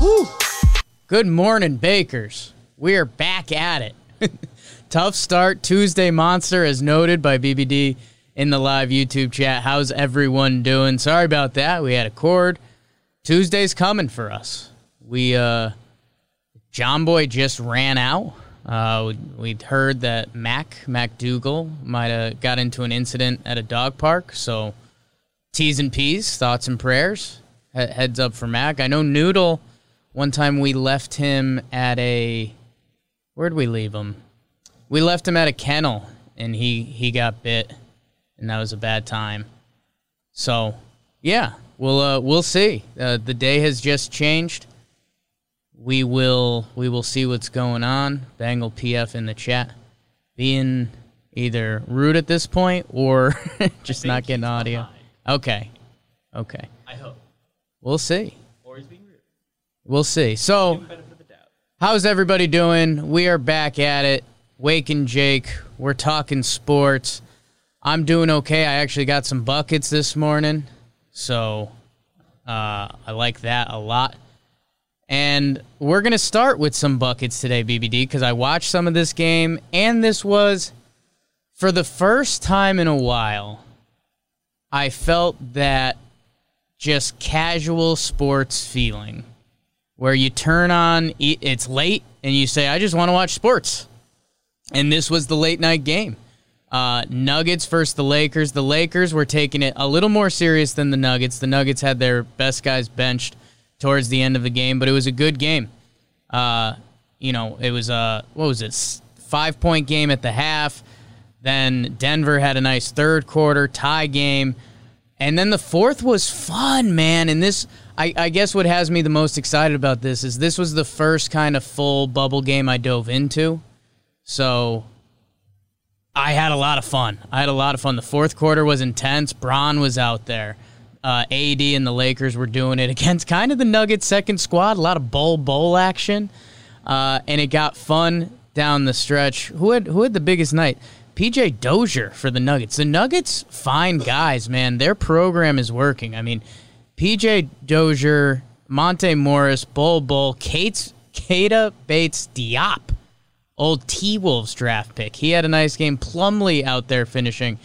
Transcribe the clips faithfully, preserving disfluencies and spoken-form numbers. Woo. Good morning, Bakers. We are back at it. Tough start. Tuesday Monster, as noted by B B D in the live YouTube chat. How's everyone doing? Sorry about that. We had a cord. Tuesday's coming for us. We, uh, John Boy just ran out. Uh, we'd heard that Mac MacDougall might have got into an incident at a dog park, so T's and P's, thoughts and prayers, H- heads up for Mac. I know Noodle, one time we left him at a, where'd we leave him? We left him at a kennel, and he, he got bit, and that was a bad time. So, yeah, we'll uh, we'll see. Uh, the day has just changed. We will we will see what's going on. Bangle P F in the chat. Being either rude at this point or just not getting audio. Behind. Okay. Okay. I hope. We'll see. Or he's being rude. We'll see. So, how's everybody doing? We are back at it. Wake and Jake. We're talking sports. I'm doing okay. I actually got some buckets this morning. So, uh, I like that a lot. And we're going to start with some buckets today, B B D, because I watched some of this game, and this was, for the first time in a while, I felt that just casual sports feeling, where you turn on, it's late, and you say, I just want to watch sports. And this was the late-night game. Uh, Nuggets versus the Lakers. The Lakers were taking it a little more serious than the Nuggets. The Nuggets had their best guys benched towards the end of the game, but it was a good game. Uh, you know, it was a, what was it, five-point game at the half. Then Denver had a nice third quarter, tie game. And then the fourth was fun, man. And this, I, I guess what has me the most excited about this is this was the first kind of full bubble game I dove into. So I had a lot of fun. I had a lot of fun. The fourth quarter was intense. Bron was out there. Uh, A D and the Lakers were doing it against kind of the Nuggets' second squad. A lot of bowl-bowl action. Uh, and it got fun down the stretch. Who had who had the biggest night? P J. Dozier for the Nuggets. The Nuggets, fine guys, man. Their program is working. I mean, P J. Dozier, Monte Morris, bowl-bowl, Keita Bates-Diop, old T-Wolves draft pick. He had a nice game. Plumlee out there finishing.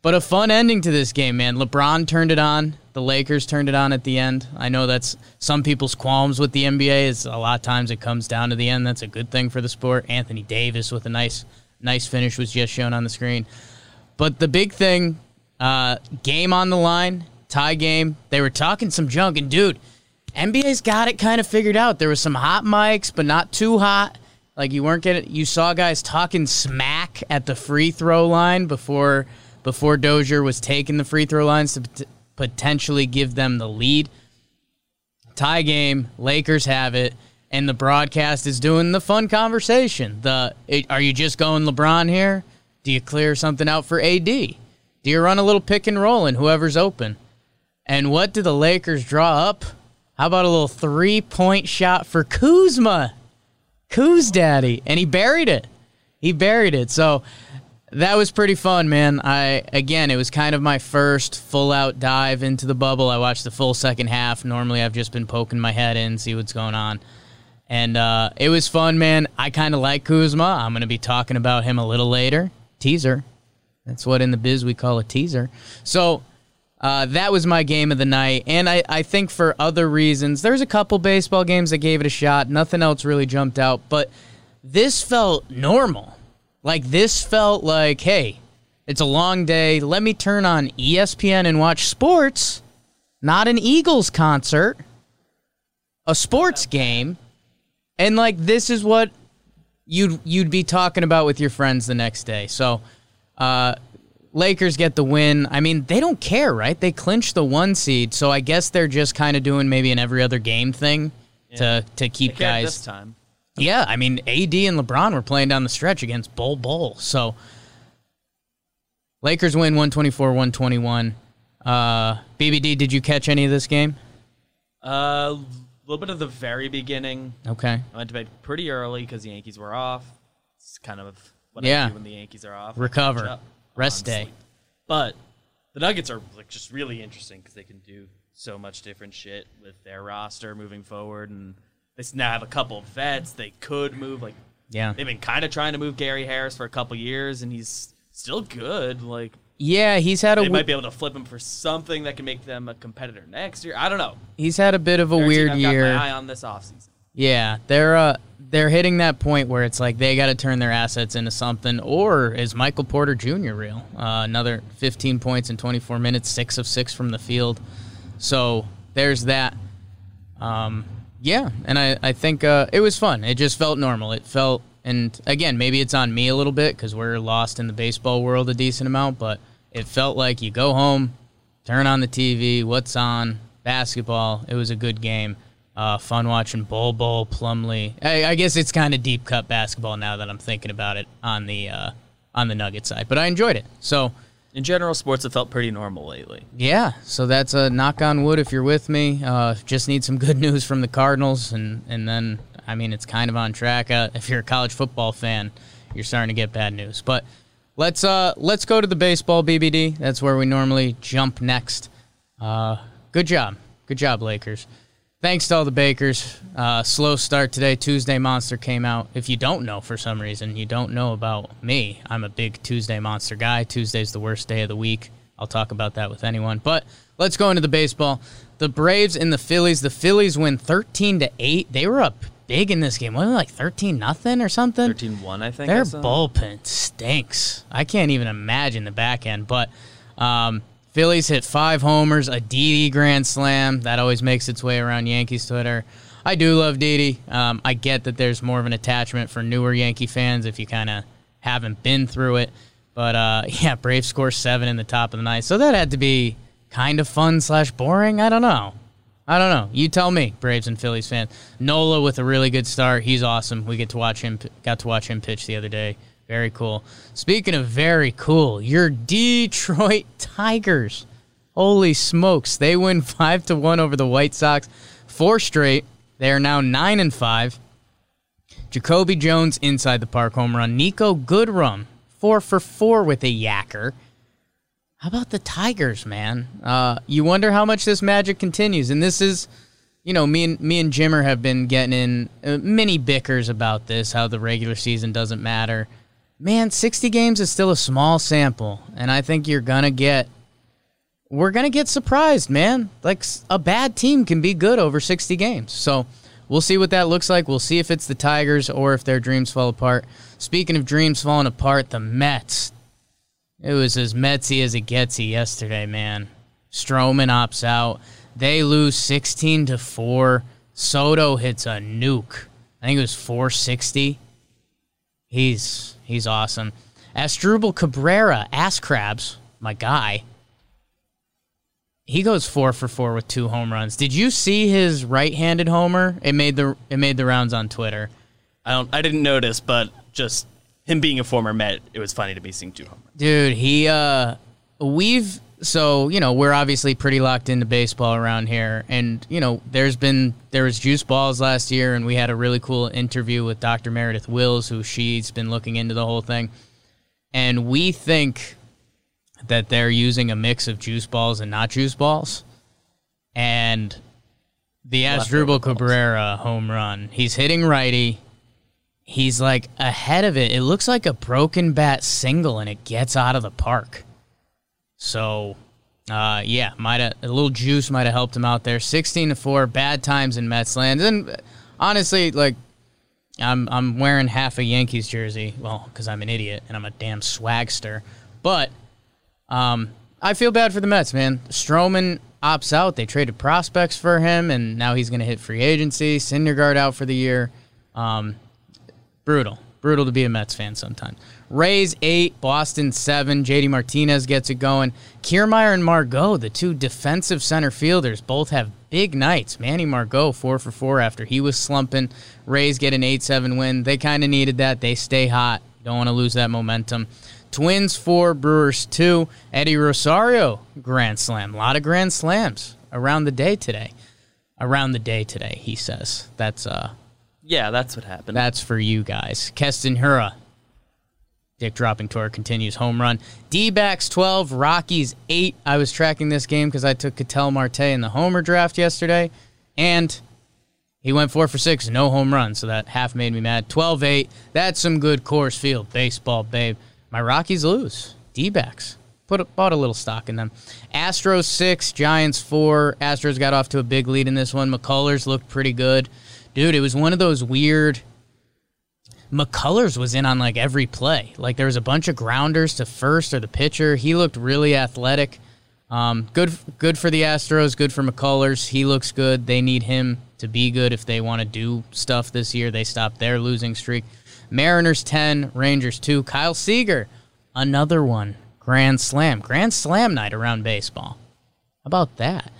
But a fun ending to this game, man. LeBron turned it on. The Lakers turned it on at the end. I know that's some people's qualms with the N B A is a lot of times it comes down to the end. That's a good thing for the sport. Anthony Davis with a nice nice finish was just shown on the screen. But the big thing, uh, game on the line, tie game. They were talking some junk, and, dude, N B A's got it kind of figured out. There was some hot mics, but not too hot. Like, you weren't getting – you saw guys talking smack at the free throw line before – before Dozier was taking the free throw lines to pot- potentially give them the lead. Tie game, Lakers have it, and the broadcast is doing the fun conversation. The it, are you just going LeBron here? Do you clear something out for A D? Do you run a little pick and roll and whoever's open? And what do the Lakers draw up? How about a little three-point shot for Kuzma? Kuz Daddy. And he buried it. He buried it. So... that was pretty fun, man. I again, it was kind of my first full-out dive into the bubble. I watched the full second half. Normally, I've just been poking my head in, see what's going on. And uh, it was fun, man. I kind of like Kuzma. I'm going to be talking about him a little later. Teaser. That's what in the biz we call a teaser. So uh, that was my game of the night. And I, I think for other reasons, there's a couple baseball games that gave it a shot. Nothing else really jumped out. But this felt normal. Like, this felt like, hey, it's a long day. Let me turn on E S P N and watch sports, not an Eagles concert, a sports game. And, like, this is what you'd you'd be talking about with your friends the next day. So uh, Lakers get the win. I mean, they don't care, right? They clinch the one seed, so I guess they're just kind of doing maybe an every other game thing yeah. to to keep they guys. This time. Yeah, I mean, A D and LeBron were playing down the stretch against Bol Bol, so Lakers win one twenty-four one twenty-one. Uh, B B D, did you catch any of this game? A uh, little bit of the very beginning. Okay. I went to bed pretty early because the Yankees were off. It's kind of what yeah. I do when the Yankees are off. Recover. Rest honestly. Day. But the Nuggets are like just really interesting because they can do so much different shit with their roster moving forward. And they now have a couple of vets they could move. Like, yeah. They've been kind of trying to move Gary Harris for a couple years, and he's still good. Like... Yeah, he's had a... They w- might be able to flip him for something that can make them a competitor next year. I don't know. He's had a bit of a There's weird I've year. I've got my eye on this offseason. Yeah, they're uh, they're hitting that point where it's like they got to turn their assets into something. Or is Michael Porter Junior real? Uh, another fifteen points in twenty-four minutes, six of six from the field. So there's that. Um, yeah, and I, I think uh, it was fun. It just felt normal. It felt, and again, maybe it's on me a little bit because we're lost in the baseball world a decent amount, but it felt like you go home, turn on the T V, what's on, basketball. It was a good game. Uh, fun watching Bol Bol, Plumlee. I, I guess it's kind of deep cut basketball now that I'm thinking about it on the uh, on the Nugget side, but I enjoyed it. So in general, sports have felt pretty normal lately. Yeah, so that's a knock on wood if you're with me. Uh, just need some good news from the Cardinals, and, and then, I mean, it's kind of on track. Uh, if you're a college football fan, you're starting to get bad news, but... Let's uh let's go to the baseball, B B D. That's where we normally jump next. Uh, good job. Good job, Lakers. Thanks to all the Bakers. Uh, slow start today. Tuesday Monster came out. If you don't know for some reason, you don't know about me. I'm a big Tuesday Monster guy. Tuesday's the worst day of the week. I'll talk about that with anyone. But let's go into the baseball. The Braves and the Phillies. The Phillies win thirteen to eight. They were up big in this game. Wasn't it like thirteen nothing or something? thirteen one, I think. Their bullpen stinks. I can't even imagine the back end. But um, Phillies hit five homers, a Didi grand slam. That always makes its way around Yankees Twitter. I do love Didi. Um, I get that there's more of an attachment for newer Yankee fans if you kind of haven't been through it. But, uh, yeah, Braves score seven in the top of the ninth. So that had to be kind of fun slash boring. I don't know. I don't know. You tell me, Braves and Phillies fans. Nola with a really good start. He's awesome. We get to watch him. Got to watch him pitch the other day. Very cool. Speaking of very cool, your Detroit Tigers. Holy smokes! They win five to one over the White Sox, four straight. They are now nine and five. Jacoby Jones inside the park home run. Nico Goodrum four for four with a yacker. How about the Tigers, man? Uh, you wonder how much this magic continues. And this is, you know, me and me and Jimmer have been getting in uh, many bickers about this, how the regular season doesn't matter. Man, sixty games is still a small sample, and I think you're going to get, we're going to get surprised, man. Like, a bad team can be good over sixty games. So we'll see what that looks like. We'll see if it's the Tigers or if their dreams fall apart. Speaking of dreams falling apart, the Mets. It was as Metsy as it getsy yesterday, man. Stroman opts out. They lose sixteen to four. Soto hits a nuke. I think it was four sixty. He's he's awesome. Asdrubal Cabrera, ass crabs, my guy. He goes four for four with two home runs. Did you see his right-handed homer? It made the it made the rounds on Twitter. I don't. I didn't notice, but just. Him being a former Met, it was funny to be seeing two homers. Dude, he, uh, we've, so, you know, we're obviously pretty locked into baseball around here. And, you know, there's been, there was Juice Balls last year, and we had a really cool interview with Doctor Meredith Wills, who she's been looking into the whole thing. And we think that they're using a mix of Juice Balls and not Juice Balls. And the Asdrubal Cabrera home run, he's hitting righty. He's, like, ahead of it. It looks like a broken bat single, and it gets out of the park. So, uh, yeah, might have a little juice might have helped him out there. sixteen to four, bad times in Mets land. And honestly, like, I'm I'm wearing half a Yankees jersey. Well, because I'm an idiot, and I'm a damn swagster. But um, I feel bad for the Mets, man. Stroman opts out. They traded prospects for him, and now he's going to hit free agency. Syndergaard out for the year. Um Brutal. Brutal to be a Mets fan sometimes. Rays eight, Boston seven. J D Martinez gets it going. Kiermaier and Margot, the two defensive center fielders, both have big nights. Manny Margot, four for four after he was slumping. Rays get an eight seven win. They kind of needed that. They stay hot. Don't want to lose that momentum. Twins four, Brewers two. Eddie Rosario, grand slam. A lot of grand slams around the day today. Around the day today, he says. That's uh. Yeah, that's what happened. That's for you guys. Keston Hura. Dick dropping tour continues home run. D-backs twelve, Rockies eight. I was tracking this game because I took Ketel Marte in the homer draft yesterday, and he went four for six, no home run, so that half made me mad. twelve eight, that's some good Coors Field baseball, babe. My Rockies lose. D-backs. Put a, bought a little stock in them. Astros six, Giants four. Astros got off to a big lead in this one. McCullers looked pretty good. Dude, it was one of those weird... McCullers was in on, like, every play. Like, there was a bunch of grounders to first or the pitcher. He looked really athletic. Um, good good for the Astros, good for McCullers. He looks good. They need him to be good if they want to do stuff this year. They stop their losing streak. Mariners ten, Rangers two. Kyle Seager, another one. Grand slam. Grand slam night around baseball. How about that?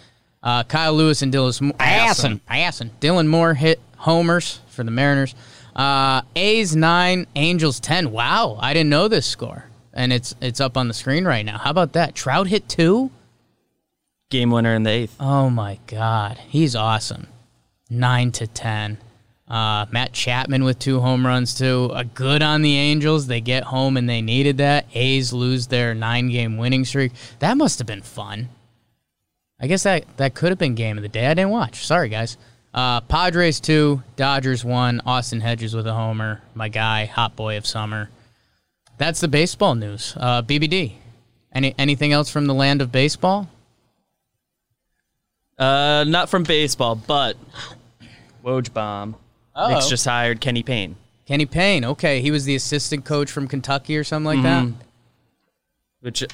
Uh, Kyle Lewis and Dylan, awesome. Awesome. Dylan Moore hit homers for the Mariners. Uh, A's nine, Angels ten. Wow, I didn't know this score, and it's it's up on the screen right now. How about that? Trout hit two? Game winner in the eighth. Oh, my God. He's awesome. nine to ten. Uh, Matt Chapman with two home runs, too. A good on the Angels. They get home, and they needed that. A's lose their nine-game winning streak. That must have been fun. I guess that, that could have been game of the day. I didn't watch. Sorry, guys. Uh, Padres two, Dodgers one, Austin Hedges with a homer. My guy, hot boy of summer. That's the baseball news. Uh, B B D, any anything else from the land of baseball? Uh, not from baseball, but Woj bomb. Uh-oh. Knicks just hired Kenny Payne. Kenny Payne, okay. He was the assistant coach from Kentucky or something like mm-hmm. that? Which...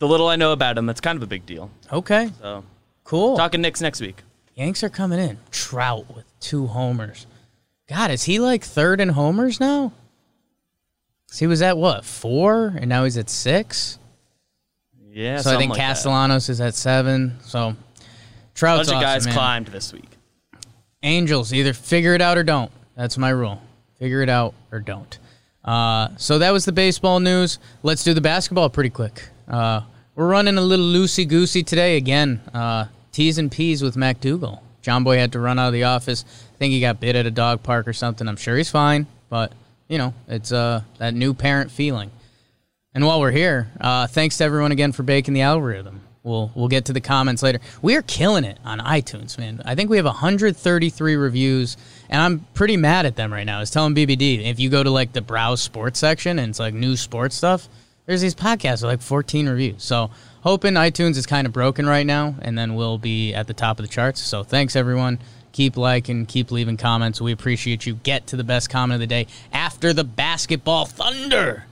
The little I know about him, that's kind of a big deal. Okay. So, cool. Talking Knicks next week. Yanks are coming in. Trout with two homers. God, is he like third in homers now? He was at what, four? And now he's at six? Yeah, so I think like Castellanos that. Is at seven. So Trout's awesome, a bunch of guys man. Climbed this week. Angels, either figure it out or don't. That's my rule. Figure it out or don't. Uh, so that was the baseball news. Let's do the basketball pretty quick. Uh, we're running a little loosey-goosey today again. Uh, T's and P's with MacDougall. John Boy had to run out of the office. I think he got bit at a dog park or something. I'm sure he's fine, but, you know, it's uh, that new parent feeling. And while we're here, uh, thanks to everyone again for baking the algorithm. We'll we'll get to the comments later. We are killing it on iTunes, man. I think we have one hundred thirty-three reviews, and I'm pretty mad at them right now. I was telling B B D, if you go to, like, the browse sports section and it's, like, new sports stuff, there's these podcasts with like fourteen reviews. So hoping iTunes is kind of broken right now, and then we'll be at the top of the charts. So thanks, everyone. Keep liking, keep leaving comments. We appreciate you. Get to the best comment of the day after the basketball thunder.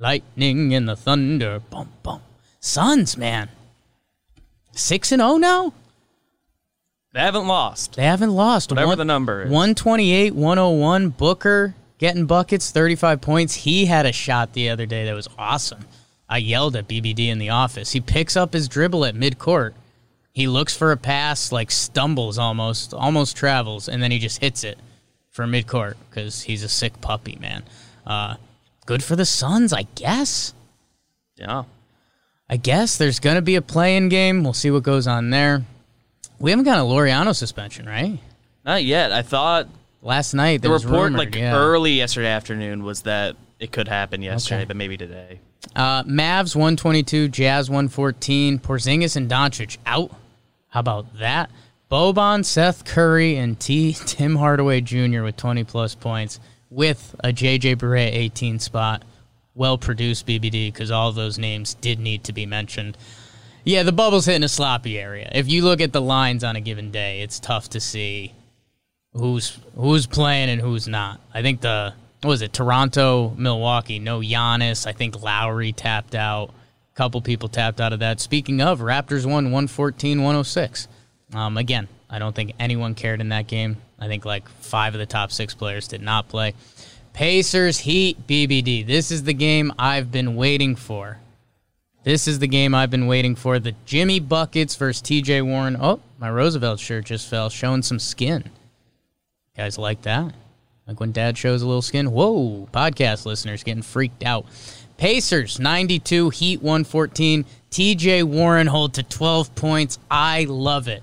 Lightning and the thunder. Bum, bum. Suns, man. six and oh now? They haven't lost. They haven't lost. Whatever One, the number is. one twenty-eight, one oh one, Booker. Getting buckets, thirty-five points. He had a shot the other day that was awesome. I yelled at B B D in the office. He picks up his dribble at midcourt. He looks for a pass, like stumbles almost, almost travels, and then he just hits it for midcourt because he's a sick puppy, man. Uh, good for the Suns, I guess. Yeah. I guess there's going to be a play-in game. We'll see what goes on there. We haven't got a Laureano suspension, right? Not yet. I thought... Last night, there the was report rumored, like yeah. early yesterday afternoon was that it could happen yesterday, okay. but maybe today. Uh, Mavs one twenty-two, Jazz one fourteen, Porzingis and Doncic out. How about that? Boban, Seth Curry, and T. Tim Hardaway Junior with twenty plus points with a J J Barea eighteen spot. Well produced B B D because all those names did need to be mentioned. Yeah, the bubble's hitting a sloppy area. If you look at the lines on a given day, it's tough to see. Who's who's playing and who's not? I think the what was it Toronto, Milwaukee? No Giannis. I think Lowry tapped out. A couple people tapped out of that. Speaking of, Raptors won one fourteen, one oh six. Um, again, I don't think anyone cared in that game. I think like five of the top six players did not play. Pacers Heat B B D. This is the game I've been waiting for. This is the game I've been waiting for. The Jimmy Buckets versus T J Warren. Oh, my Roosevelt shirt just fell, showing some skin. You guys like that? Like when dad shows a little skin? Whoa, podcast listeners getting freaked out. Pacers ninety-two, Heat one fourteen. T J Warren hold to twelve points. I love it.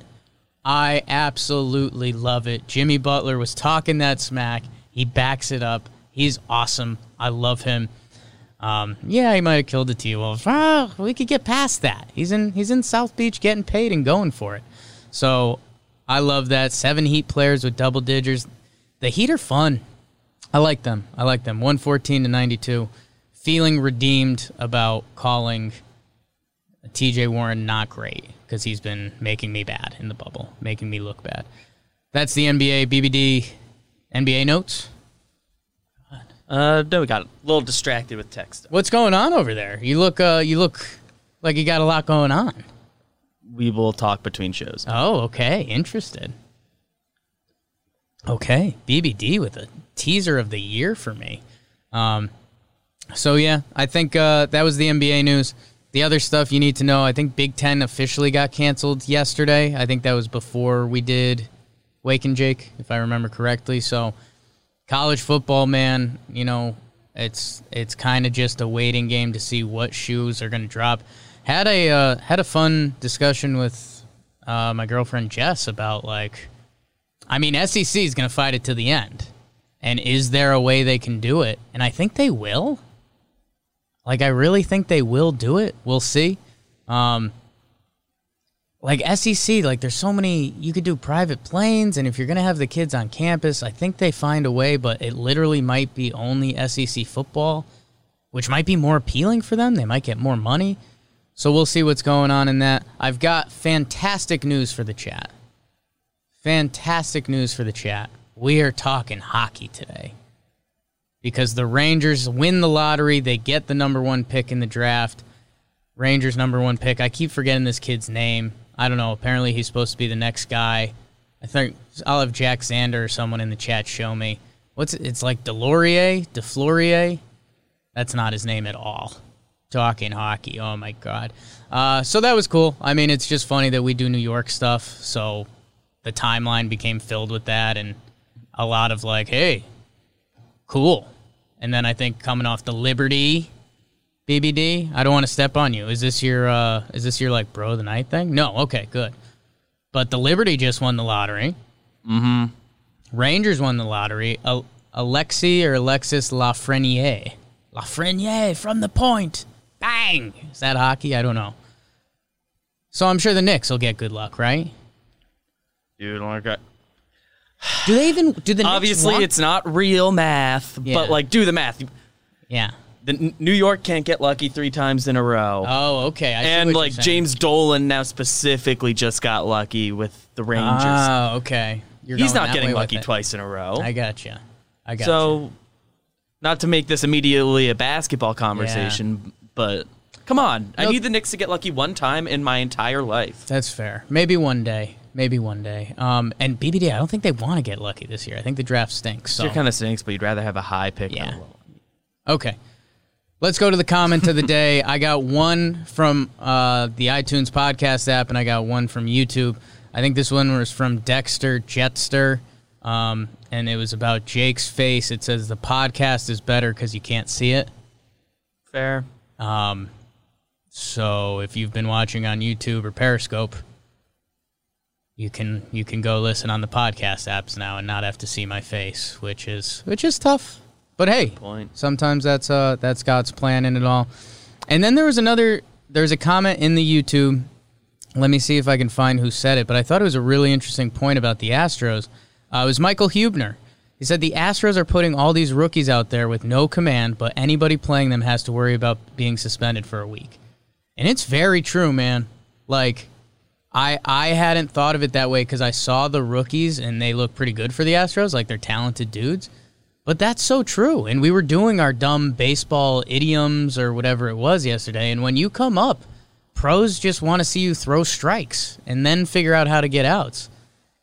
I absolutely love it. Jimmy Butler was talking that smack. He backs it up. He's awesome. I love him. Um, yeah, he might have killed the T-Wolves. Oh, we could get past that. He's in he's in South Beach getting paid and going for it. So I love that. Seven Heat players with double digits. The Heat are fun. I like them. I like them. one fourteen to ninety-two. Feeling redeemed about calling T J Warren not great because he's been making me bad in the bubble, making me look bad. That's the N B A B B D N B A notes. Uh, no, we got a little distracted with text. What's going on over there? You look, uh, you look like you got a lot going on. We will talk between shows. Oh, okay. Interested. Okay, B B D with a teaser of the year for me. Um, so yeah, I think uh, that was the N B A news. The other stuff you need to know, I think Big Ten officially got canceled yesterday. I think that was before we did Wake and Jake, if I remember correctly. So college football, man, you know, it's it's kind of just a waiting game to see what shoes are going to drop. Had a uh, had a fun discussion with uh, my girlfriend Jess about, like, I mean, S E C is going to fight it to the end. And is there a way they can do it? And I think they will. Like, I really think they will do it. We'll see. Um, like, S E C, like, there's so many. You could do private planes, and if you're going to have the kids on campus, I think they find a way, but it literally might be only S E C football, which might be more appealing for them. They might get more money. So we'll see what's going on in that. I've got fantastic news for the chat. Fantastic news for the chat. We are talking hockey today. Because the Rangers win the lottery. They get the number one pick in the draft. Rangers number one pick. I keep forgetting this kid's name. I don't know. Apparently he's supposed to be the next guy. I think I'll have Jack Zander or someone in the chat show me. What's it? It's like Delorier? DeFlaurier? That's not his name at all. Talking hockey. Oh, my God. Uh, so that was cool. I mean, it's just funny that we do New York stuff. So the timeline became filled with that and a lot of like, hey, cool. And then I think coming off the Liberty B B D, I don't want to step on you. Is this your, uh, is this your like bro of the night thing? No, okay, good. But the Liberty just won the lottery. Mm-hmm. Rangers won the lottery. Alexi or Alexis Lafreniere. Lafreniere from the point. Bang! Is that hockey? I don't know. So I'm sure the Knicks will get good luck, right? Dude, I got... Do they even do the Knicks obviously want- it's not real math, yeah. But like do the math. Yeah, the New York can't get lucky three times in a row. Oh, okay. I and see what like you're saying. James Dolan now specifically just got lucky with the Rangers. Oh, okay. You're He's not getting lucky twice in a row. I gotcha. I gotcha. So, not to make this immediately a basketball conversation, yeah. But come on, nope. I need the Knicks to get lucky one time in my entire life. That's fair. Maybe one day. Maybe one day. Um, and B B D, I don't think they want to get lucky this year. I think the draft stinks. So. It kind of stinks, but you'd rather have a high pick. Yeah. Than a low. Okay. Let's go to the comment of the day. I got one from uh, the iTunes podcast app, and I got one from YouTube. I think this one was from Dexter Jetster, um, and it was about Jake's face. It says, the podcast is better because you can't see it. Fair. Um, so if you've been watching on YouTube or Periscope... You can you can go listen on the podcast apps now and not have to see my face, which is which is tough. But hey, sometimes that's uh that's God's plan in it all. And then there was another there's a comment in the YouTube. Let me see if I can find who said it, but I thought it was a really interesting point about the Astros. Uh, it was Michael Hubner. He said the Astros are putting all these rookies out there with no command, but anybody playing them has to worry about being suspended for a week. And it's very true, man. Like I, I hadn't thought of it that way because I saw the rookies and they look pretty good for the Astros, like they're talented dudes. But that's so true. And we were doing our dumb baseball idioms or whatever it was yesterday. And when you come up, pros just want to see you throw strikes and then figure out how to get outs.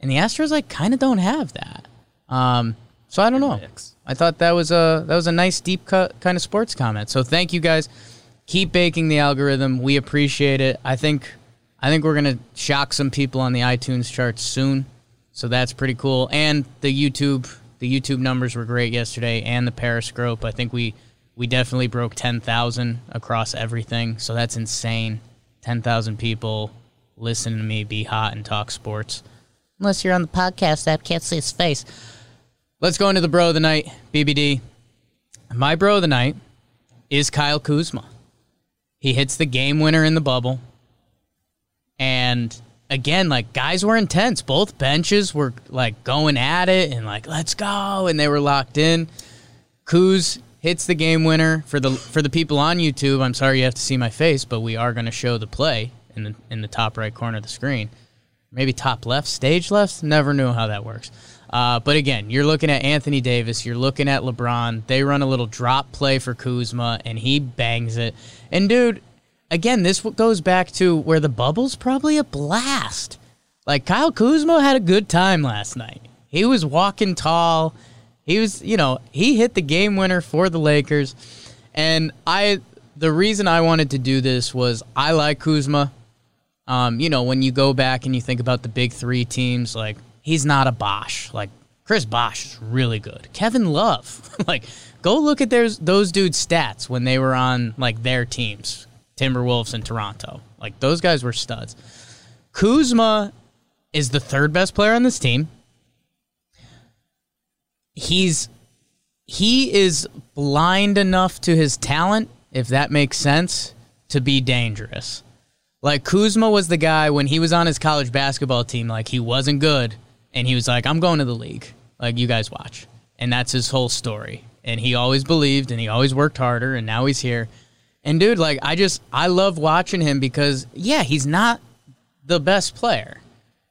And the Astros, like, kind of don't have that. Um, So I don't know. Mix. I thought that was a that was a nice deep cut kind of sports comment. So thank you guys. Keep baking the algorithm. We appreciate it. I think I think we're gonna shock some people on the iTunes charts soon. So that's pretty cool. And the YouTube the YouTube numbers were great yesterday, and the Periscope. I think we we definitely broke ten thousand across everything. So that's insane. Ten thousand people listen to me be hot and talk sports. Unless you're on the podcast app, can't see his face. Let's go into the bro of the night, B B D. My bro of the night is Kyle Kuzma. He hits the game winner in the bubble. And again, like, guys were intense. Both benches were, like, going at it and, like, let's go. And they were locked in. Kuz hits the game winner. For the for the people on YouTube, I'm sorry you have to see my face, but we are going to show the play in the, in the top right corner of the screen. Maybe top left, stage left. Never knew how that works. Uh, but again, you're looking at Anthony Davis. You're looking at LeBron. They run a little drop play for Kuzma, and he bangs it. And, dude, again, this goes back to where the bubble's probably a blast. Like, Kyle Kuzma had a good time last night. He was walking tall. He was, you know, he hit the game winner for the Lakers. And I, the reason I wanted to do this was I like Kuzma. Um, you know, when you go back and you think about the big three teams, like, he's not a Bosh. Like, Chris Bosh is really good. Kevin Love. Like, go look at those, those dudes' stats when they were on, like, their teams, Timberwolves and Toronto. Like, those guys were studs. Kuzma is the third best player on this team. He's, he is blind enough to his talent, if that makes sense, to be dangerous. Like, Kuzma was the guy when he was on his college basketball team, like, he wasn't good, and he was like, I'm going to the league. Like, you guys watch. And that's his whole story. And he always believed, and he always worked harder, and now he's here. And, dude, like, I just, I love watching him because, yeah, he's not the best player.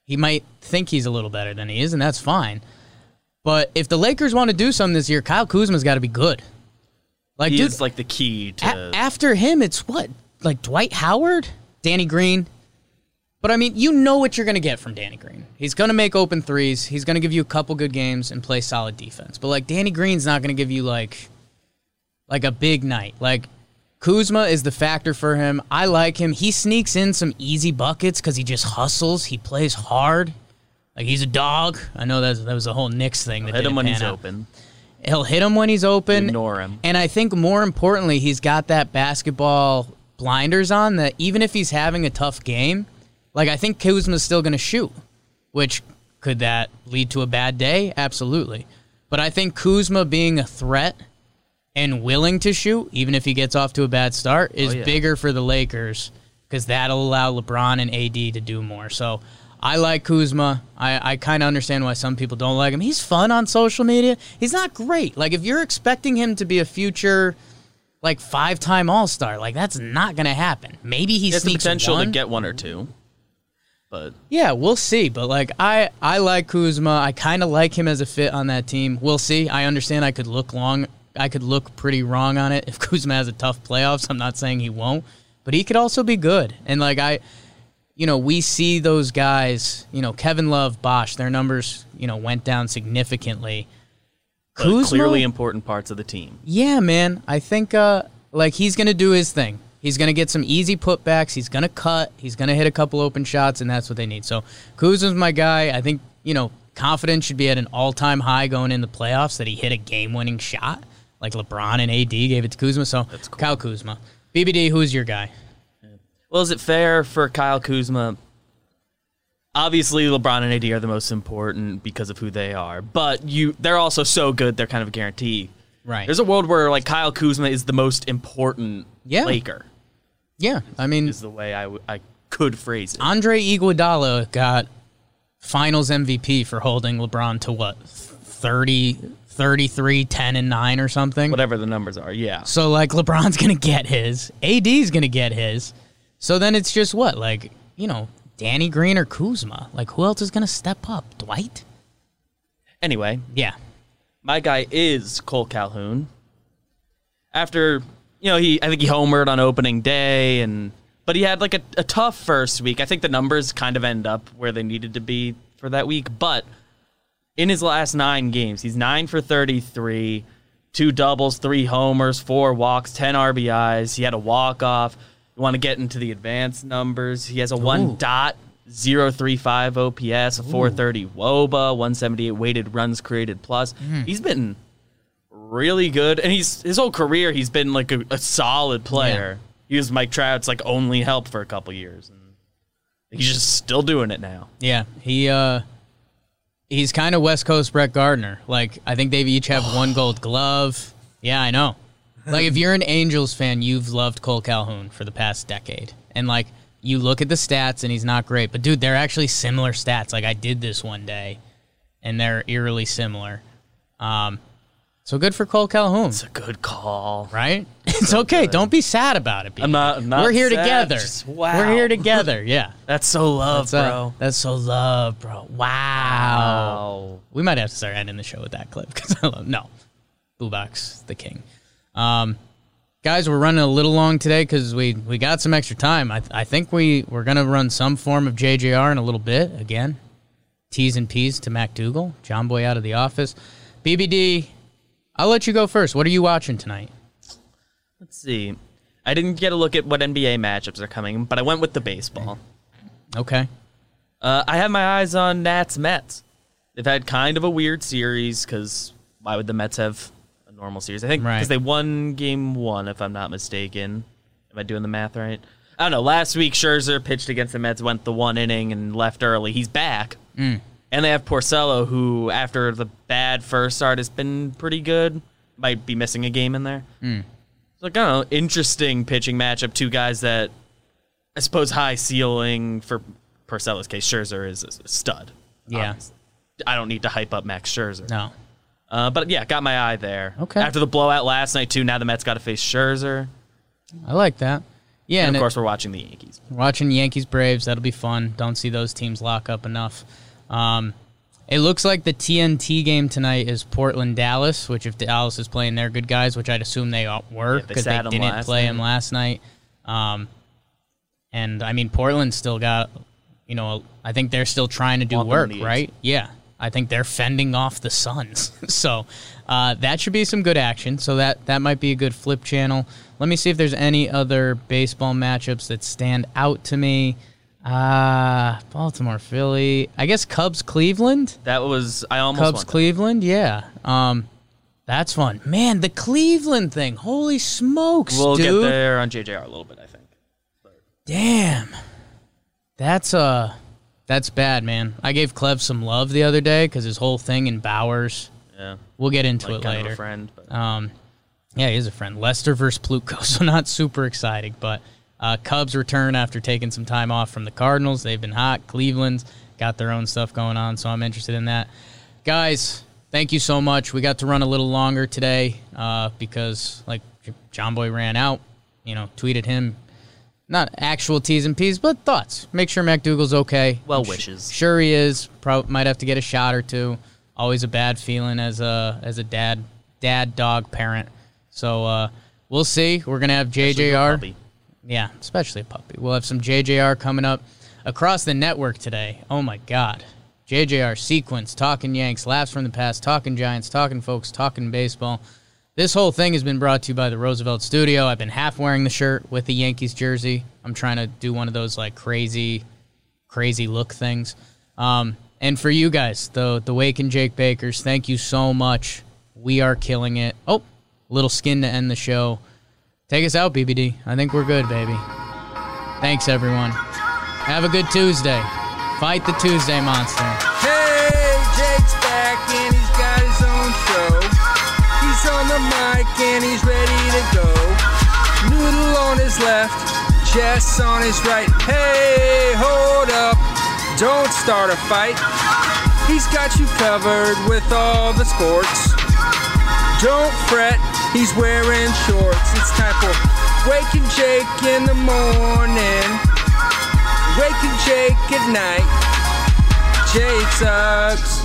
He might think he's a little better than he is, and that's fine. But if the Lakers want to do something this year, Kyle Kuzma's got to be good. Like, he dude, is, like, the key to... A- after him, it's what? Like, Dwight Howard? Danny Green. But, I mean, you know what you're going to get from Danny Green. He's going to make open threes. He's going to give you a couple good games and play solid defense. But, like, Danny Green's not going to give you, like, like a big night. Like, Kuzma is the factor for him. I like him. He sneaks in some easy buckets because he just hustles. He plays hard. Like, he's a dog. I know that that was a whole Knicks thing. He'll hit him when he's open. He'll hit him when he's open. Ignore him. And I think, more importantly, he's got that basketball blinders on that even if he's having a tough game, like, I think Kuzma's still going to shoot, which could that lead to a bad day? Absolutely. But I think Kuzma being a threat and willing to shoot, even if he gets off to a bad start, is oh, yeah. bigger for the Lakers because that'll allow LeBron and A D to do more. So I like Kuzma. I, I kind of understand why some people don't like him. He's fun on social media. He's not great. Like, if you're expecting him to be a future... like, five-time All-Star. Like, that's not going to happen. Maybe he sneaks one. There's the potential to get one or two. But yeah, we'll see. But, like, I, I like Kuzma. I kind of like him as a fit on that team. We'll see. I understand I could look long. I could look pretty wrong on it if Kuzma has a tough playoffs. I'm not saying he won't. But he could also be good. And, like, I, you know, we see those guys, you know, Kevin Love, Bosh, their numbers, you know, went down significantly. Kuzma, clearly important parts of the team. Yeah, man. I think uh, like he's going to do his thing. He's going to get some easy putbacks. He's going to cut. He's going to hit a couple open shots, and that's what they need. So Kuzma's my guy. I think, you know, confidence should be at an all-time high going into the playoffs that he hit a game-winning shot. Like LeBron and A D gave it to Kuzma. So that's cool. Kyle Kuzma. B B D, who's your guy? Well, is it fair for Kyle Kuzma? Obviously, LeBron and A D are the most important because of who they are, but you they're also so good, they're kind of a guarantee. Right. There's a world where, like, Kyle Kuzma is the most important yeah. Laker. Yeah, I mean... is the way I, w- I could phrase it. Andre Iguodala got finals M V P for holding LeBron to, what, thirty, thirty-three, ten, and nine or something? Whatever the numbers are, yeah. So, like, LeBron's going to get his. A D's going to get his. So then it's just what? Like, you know... Danny Green or Kuzma? Like, who else is going to step up? Dwight? Anyway. Yeah. My guy is Cole Calhoun. After, you know, he I think he homered on opening day, and but he had, like, a, a tough first week. I think the numbers kind of end up where they needed to be for that week, but in his last nine games. He's nine for thirty-three, two doubles, three homers, four walks, ten R B Is. He had a walk-off. You want to get into the advanced numbers. He has a one point oh three five O P S, a four thirty W O B A, one seventy-eight weighted runs created plus. Mm. He's been really good. And he's his whole career, he's been like a, a solid player. Yeah. He was Mike Trout's like only help for a couple years. And he's just still doing it now. Yeah, he uh, he's kind of West Coast Brett Gardner. Like, I think they each have one gold glove. Yeah, I know. Like, if you're an Angels fan, you've loved Cole Calhoun for the past decade. And, like, you look at the stats, and he's not great. But, dude, they're actually similar stats. Like, I did this one day, and they're eerily similar. Um So good for Cole Calhoun. It's a good call. Right? It's, it's so okay. Good. Don't be sad about it, people. I'm not, I'm not We're here sad. together. Just, wow. We're here together. Yeah. That's so love, that's bro. A, that's so love, bro. Wow. wow. We might have to start ending the show with that clip because I love No. Blue Box, the king. Um, guys, we're running a little long today because we, we got some extra time. I, th- I think we, we're going to run some form of J J R in a little bit. Again, T's and P's to MacDougall. John Boy out of the office. B B D. I'll let you go first. What are you watching tonight? Let's see. I didn't get a look at what N B A matchups are coming, but I went with the baseball. Okay. Uh, I have my eyes on Nats-Mets. They've had kind of a weird series because why would the Mets have a normal series? I think because right. they won game one, if I'm not mistaken. Am I doing the math right? I don't know. Last week, Scherzer pitched against the Mets, went the one inning and left early. He's back. Mm. And they have Porcello, who, after the bad first start, has been pretty good. Might be missing a game in there. Mm. So, like, I don't know, interesting pitching matchup. Two guys that, I suppose, high ceiling for Porcello's case. Scherzer is a stud. Yeah. Obviously. I don't need to hype up Max Scherzer. No. Uh, but, yeah, got my eye there. Okay. After the blowout last night, too, now the Mets got to face Scherzer. I like that. Yeah. And, and of it, course, we're watching the Yankees. We're watching Yankees Braves. That'll be fun. Don't see those teams lock up enough. Um, it looks like the T N T game tonight is Portland-Dallas, which if Dallas is playing their good guys, which I'd assume they were because yeah, they, they didn't play night. him last night. Um, and, I mean, Portland still got, you know, I think they're still trying to do Walking work, right? Yeah. I think they're fending off the Suns. so uh, that should be some good action. So that, that might be a good flip channel. Let me see if there's any other baseball matchups that stand out to me. Ah, uh, Baltimore, Philly. I guess Cubs, Cleveland. That was I almost Cubs, Cleveland. That. Yeah, um, that's fun, man. The Cleveland thing. Holy smokes, we'll dude! We'll get there on J J R a little bit, I think. But. Damn, that's uh that's bad, man. I gave Clev some love the other day because his whole thing in Bowers. Yeah, we'll get into like it kind later. Of a friend, but. Um, yeah, he is a friend. Lester versus Plutko, so not super exciting, but. Uh, Cubs return after taking some time off from the Cardinals. They've been hot. Cleveland's got their own stuff going on, so I'm interested in that. Guys, thank you so much. We got to run a little longer today uh, because, like, John Boy ran out, you know, tweeted him. Not actual T's and P's, but thoughts. Make sure MacDougall's okay. Well wishes. Sure he is. Pro- might have to get a shot or two. Always a bad feeling as a as a dad, dad, dog, parent. So uh, we'll see. We're going to have J J R. Yeah, especially a puppy. We'll have some J J R coming up across the network today. Oh, my God. J J R sequence, talking Yanks, laughs from the past, talking Giants, talking folks, talking baseball. This whole thing has been brought to you by the Roosevelt Studio. I've been half wearing the shirt with the Yankees jersey. I'm trying to do one of those, like, crazy, crazy look things. Um, and for you guys, the, the Wake and Jake Bakers, thank you so much. We are killing it. Oh, little skin to end the show. Take us out, B B D. I think we're good, baby. Thanks, everyone. Have a good Tuesday. Fight the Tuesday monster. Hey, Jake's back and he's got his own show. He's on the mic and he's ready to go. Noodle on his left, chest on his right. Hey, hold up. Don't start a fight. He's got you covered with all the sports. Don't fret. He's wearing shorts. It's time for Wake and Jake in the morning. Wake and Jake at night. Jake sucks.